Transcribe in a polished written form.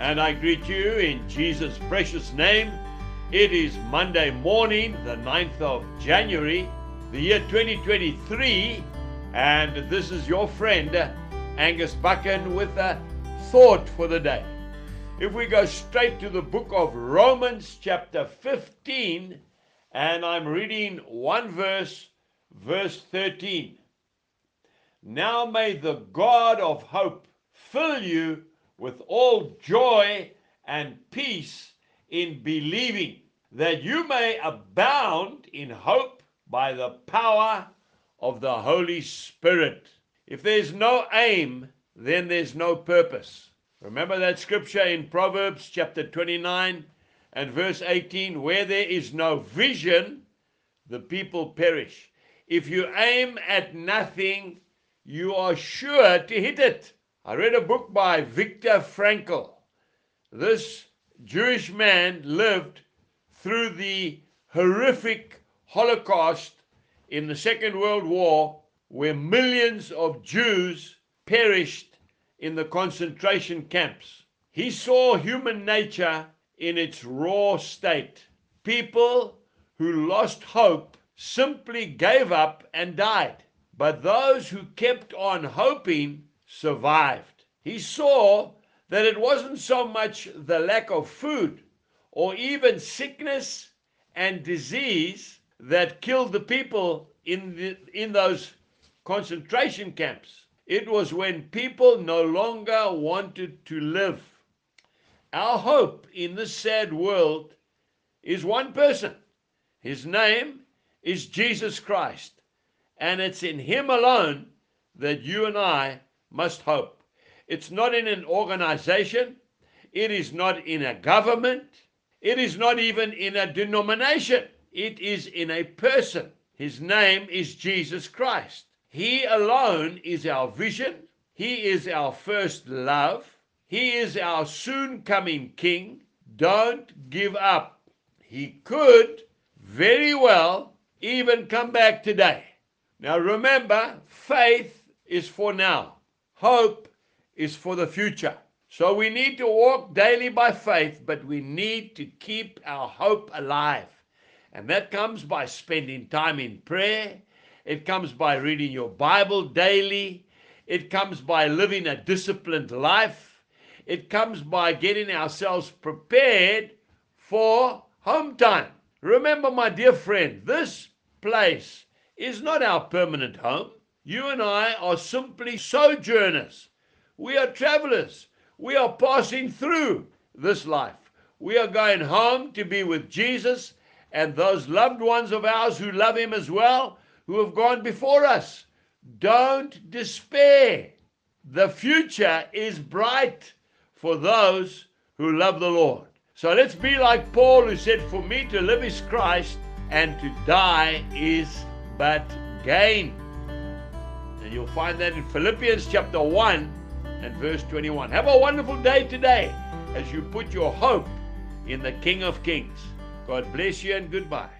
and I greet you in Jesus' precious name. It is Monday morning, the 9th of January, the year 2023, and this is your friend, Angus Buchan, with a thought for the day. If we go straight to the book of Romans, chapter 15, and I'm reading one verse, verse 13. Now may the God of hope fill you with all joy and peace in believing, that you may abound in hope by the power of the Holy Spirit. If there's no aim, then there's no purpose. Remember that scripture in Proverbs chapter 29 and verse 18, where there is no vision, the people perish. If you aim at nothing, you are sure to hit it. I read a book by Viktor Frankl. This Jewish man lived through the horrific Holocaust in the Second World War, where millions of Jews perished in the concentration camps. He saw human nature in its raw state. People who lost hope simply gave up and died. But those who kept on hoping survived. He saw that it wasn't so much the lack of food or even sickness and disease that killed the people in those concentration camps. It was when people no longer wanted to live. Our hope in this sad world is one person. His name is Jesus Christ, and it's in him alone that you and I must hope. It's not in an organization. It is not in a government. It is not even in a denomination. It is in a person. His name is Jesus Christ. He alone is our vision. He is our first love. He is our soon coming King. Don't give up. He could very well even come back today. Now remember, faith is for now. Hope is for the future. So we need to walk daily by faith, but we need to keep our hope alive. And that comes by spending time in prayer. It comes by reading your Bible daily. It comes by living a disciplined life. It comes by getting ourselves prepared for home time. Remember, my dear friend, this place is not our permanent home. You and I are simply sojourners. We are travelers. We are passing through this life. We are going home to be with Jesus and those loved ones of ours who love him as well, who have gone before us. Don't despair. The future is bright for those who love the Lord. So let's be like Paul, who said, "For me to live is Christ, and to die is but gain." And you'll find that in Philippians chapter 1. And verse 21. Have a wonderful day today as you put your hope in the King of Kings. God bless you and goodbye.